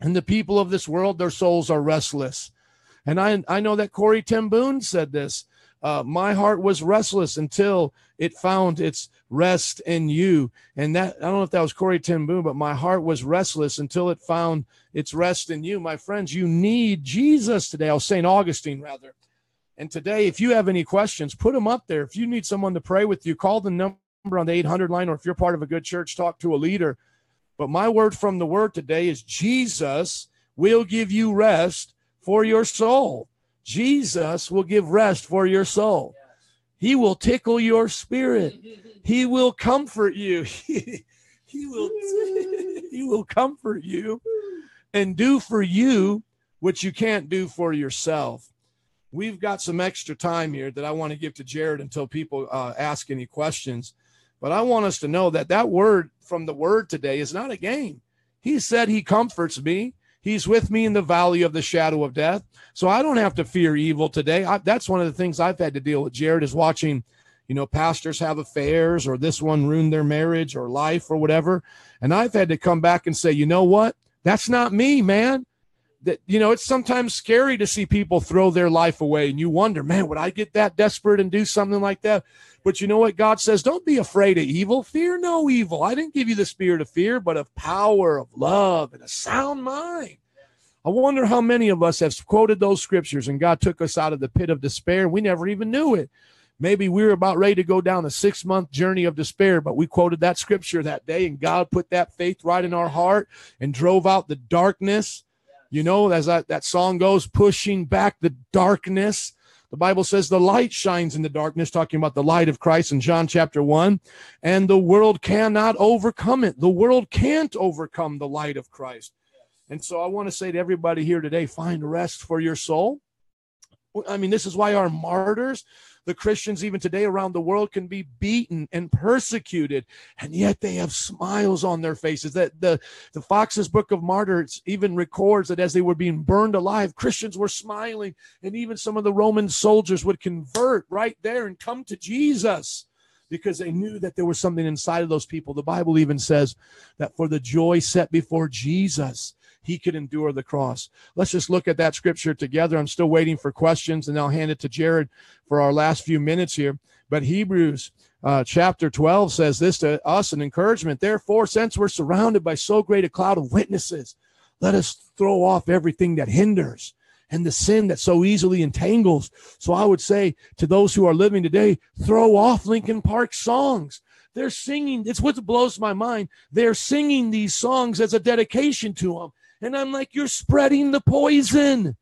And the people of this world, their souls are restless. And I know that Corey Ten Boom said this, "My heart was restless until it found its rest in you." And that, I don't know if that was Corey Ten Boom, but "my heart was restless until it found its rest in you." My friends, you need Jesus today, or Saint Augustine rather. And today, if you have any questions, put them up there. If you need someone to pray with you, call the number on the 800 line, or if you're part of a good church, talk to a leader. But my word from the Word today is Jesus will give you rest for your soul. Jesus will give rest for your soul. He will tickle your spirit. He will comfort you. He will comfort you and do for you what you can't do for yourself. We've got some extra time here that I want to give to Jared until people ask any questions. But I want us to know that that word from the Word today is not a game. He said he comforts me. He's with me in the valley of the shadow of death. So I don't have to fear evil today. That's one of the things I've had to deal with, Jared, is watching, you know, pastors have affairs, or this one ruined their marriage or life or whatever. And I've had to come back and say, you know what? That's not me, man. That, you know, it's sometimes scary to see people throw their life away, and you wonder, man, would I get that desperate and do something like that? But you know what? God says, don't be afraid of evil. Fear no evil. I didn't give you the spirit of fear, but of power, of love, and a sound mind. I wonder how many of us have quoted those scriptures, and God took us out of the pit of despair. We never even knew it. Maybe we were about ready to go down a 6-month journey of despair, but we quoted that scripture that day, and God put that faith right in our heart and drove out the darkness. You know, as that song goes, pushing back the darkness. The Bible says the light shines in the darkness, talking about the light of Christ in John chapter 1. And the world cannot overcome it. The world can't overcome the light of Christ. And so I want to say to everybody here today, find rest for your soul. I mean, this is why our martyrs, the Christians even today around the world, can be beaten and persecuted, and yet they have smiles on their faces. That the Fox's Book of Martyrs even records that as they were being burned alive, Christians were smiling, and even some of the Roman soldiers would convert right there and come to Jesus because they knew that there was something inside of those people. The Bible even says that for the joy set before Jesus, he could endure the cross. Let's just look at that scripture together. I'm still waiting for questions, and I'll hand it to Jared for our last few minutes here. But Hebrews chapter 12 says this to us, an encouragement. Therefore, since we're surrounded by so great a cloud of witnesses, let us throw off everything that hinders and the sin that so easily entangles. So I would say to those who are living today, throw off Linkin Park songs. They're singing. It's what blows my mind. They're singing these songs as a dedication to them. And I'm like, you're spreading the poison.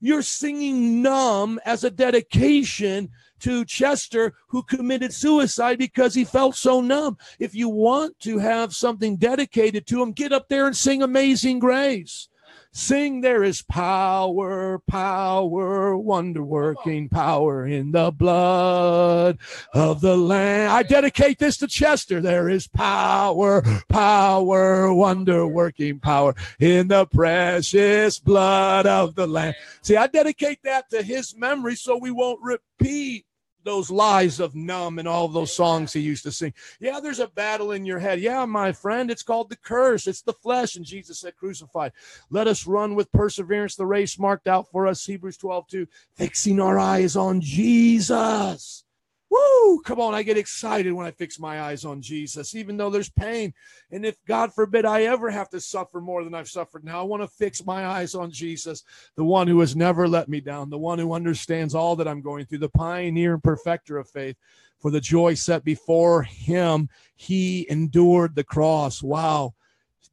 You're singing Numb as a dedication to Chester, who committed suicide because he felt so numb. If you want to have something dedicated to him, get up there and sing Amazing Grace. Sing, there is power, power, wonder-working power in the blood of the Lamb. I dedicate this to Chester. There is power, power, wonder-working power in the precious blood of the Lamb. See, I dedicate that to his memory so we won't repeat those lies of Numb and all of those songs he used to sing. Yeah, there's a battle in your head. Yeah, my friend, it's called the curse. It's the flesh, and Jesus said crucified. Let us run with perseverance the race marked out for us, Hebrews 12:2, fixing our eyes on Jesus. Woo! Come on, I get excited when I fix my eyes on Jesus, even though there's pain. And if, God forbid, I ever have to suffer more than I've suffered now, I want to fix my eyes on Jesus, the one who has never let me down, the one who understands all that I'm going through, the pioneer and perfecter of faith. For the joy set before him, he endured the cross. Wow.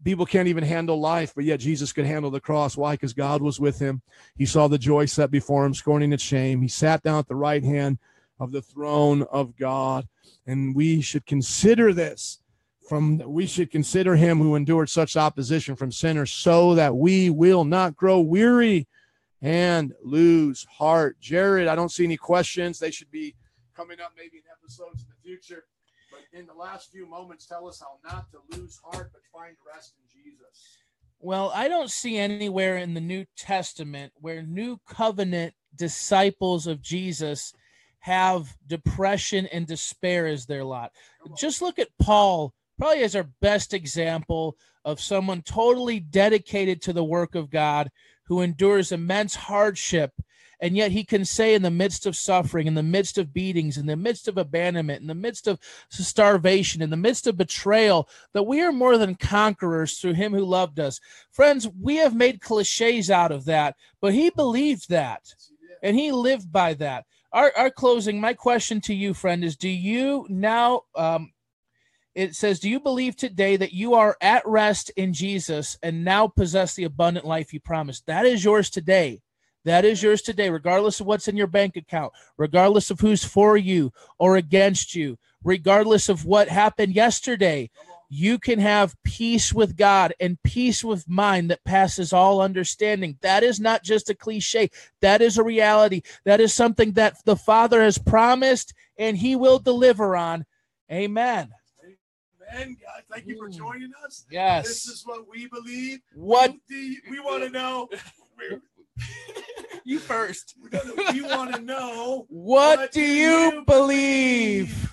People can't even handle life, but yet Jesus could handle the cross. Why? Because God was with him. He saw the joy set before him, scorning its shame. He sat down at the right hand of the throne of God. And we should consider this. We should consider him who endured such opposition from sinners, so that we will not grow weary and lose heart. Jared, I don't see any questions. They should be coming up maybe in episodes in the future. But in the last few moments, tell us how not to lose heart, but find rest in Jesus. Well, I don't see anywhere in the New Testament where new covenant disciples of Jesus have depression and despair as their lot. Just look at Paul, probably as our best example of someone totally dedicated to the work of God, who endures immense hardship, and yet he can say in the midst of suffering, in the midst of beatings, in the midst of abandonment, in the midst of starvation, in the midst of betrayal, that we are more than conquerors through him who loved us. Friends, we have made cliches out of that, but he believed that, and he lived by that. Our closing, my question to you, friend, is do you now It says, do you believe today that you are at rest in Jesus and now possess the abundant life you promised? That is yours today. That is yours today, regardless of what's in your bank account, regardless of who's for you or against you, regardless of what happened yesterday. You can have peace with God and peace with mind that passes all understanding. That is not just a cliche. That is a reality. That is something that the Father has promised and he will deliver on. Amen. And thank you for joining us. Yes. This is what we believe. What do you, we want to know. You first. We want to know. What do you believe?